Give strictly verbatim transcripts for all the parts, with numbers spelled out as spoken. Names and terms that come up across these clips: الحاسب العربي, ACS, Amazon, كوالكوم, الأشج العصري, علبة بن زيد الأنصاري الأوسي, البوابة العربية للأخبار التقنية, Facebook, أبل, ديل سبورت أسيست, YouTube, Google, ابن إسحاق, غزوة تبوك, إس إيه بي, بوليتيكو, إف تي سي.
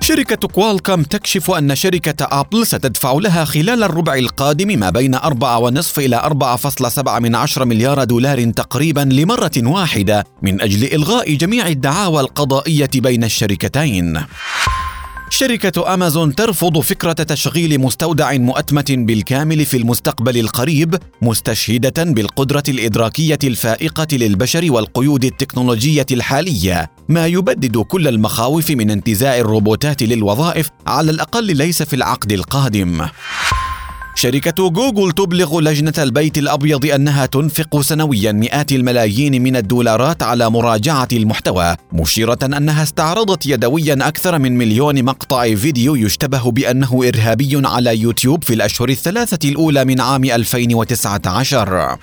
شركة كوالكوم تكشف أن شركة أبل ستدفع لها خلال الربع القادم ما بين أربعة فاصلة خمسة إلى أربعة فاصلة سبعة مليار دولار تقريبا لمرة واحدة من أجل إلغاء جميع الدعاوى القضائية بين الشركتين. شركة أمازون ترفض فكرة تشغيل مستودع مؤتمت بالكامل في المستقبل القريب، مستشهدة بالقدرة الإدراكية الفائقة للبشر والقيود التكنولوجية الحالية، ما يبدد كل المخاوف من انتزاع الروبوتات للوظائف، على الأقل ليس في العقد القادم. شركة جوجل تبلغ لجنة البيت الأبيض أنها تنفق سنوياً مئات الملايين من الدولارات على مراجعة المحتوى، مشيرة أنها استعرضت يدوياً أكثر من مليون مقطع فيديو يشتبه بأنه إرهابي على يوتيوب في الأشهر الثلاثة الأولى من عام ألفين وتسعة عشر.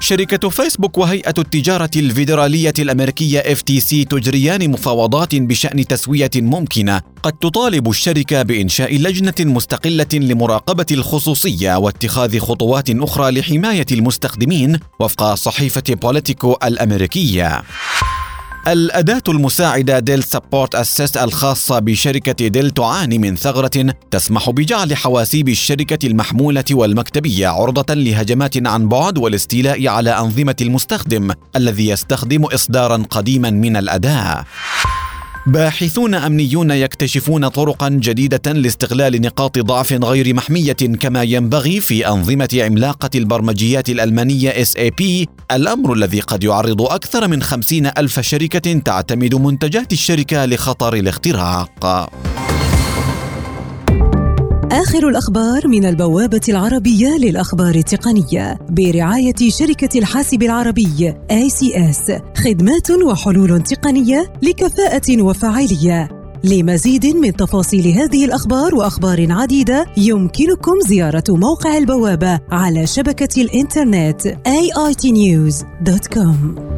شركة فيسبوك وهيئة التجارة الفيدرالية الأمريكية إف تي سي تجريان مفاوضات بشأن تسوية ممكنة، قد تطالب الشركة بإنشاء لجنة مستقلة لمراقبة الخصوصية واتخاذ خطوات أخرى لحماية المستخدمين، وفق صحيفة بوليتيكو الأمريكية. الأداة المساعدة ديل سبورت أسيست الخاصة بشركة ديل تعاني من ثغرة تسمح بجعل حواسيب الشركة المحمولة والمكتبية عرضة لهجمات عن بعد والاستيلاء على أنظمة المستخدم الذي يستخدم إصداراً قديماً من الأداة. باحثون أمنيون يكتشفون طرقاً جديدة لاستغلال نقاط ضعف غير محمية كما ينبغي في أنظمة عملاقة البرمجيات الألمانية إس إيه بي، الأمر الذي قد يعرض أكثر من خمسين ألف شركة تعتمد منتجات الشركة لخطر الاختراق. آخر الأخبار من البوابة العربية للأخبار التقنية برعاية شركة الحاسب العربي إيه سي إس، خدمات وحلول تقنية لكفاءة وفاعلية. لمزيد من تفاصيل هذه الأخبار وأخبار عديدة يمكنكم زيارة موقع البوابة على شبكة الإنترنت آي آي تي نيوز دوت كوم.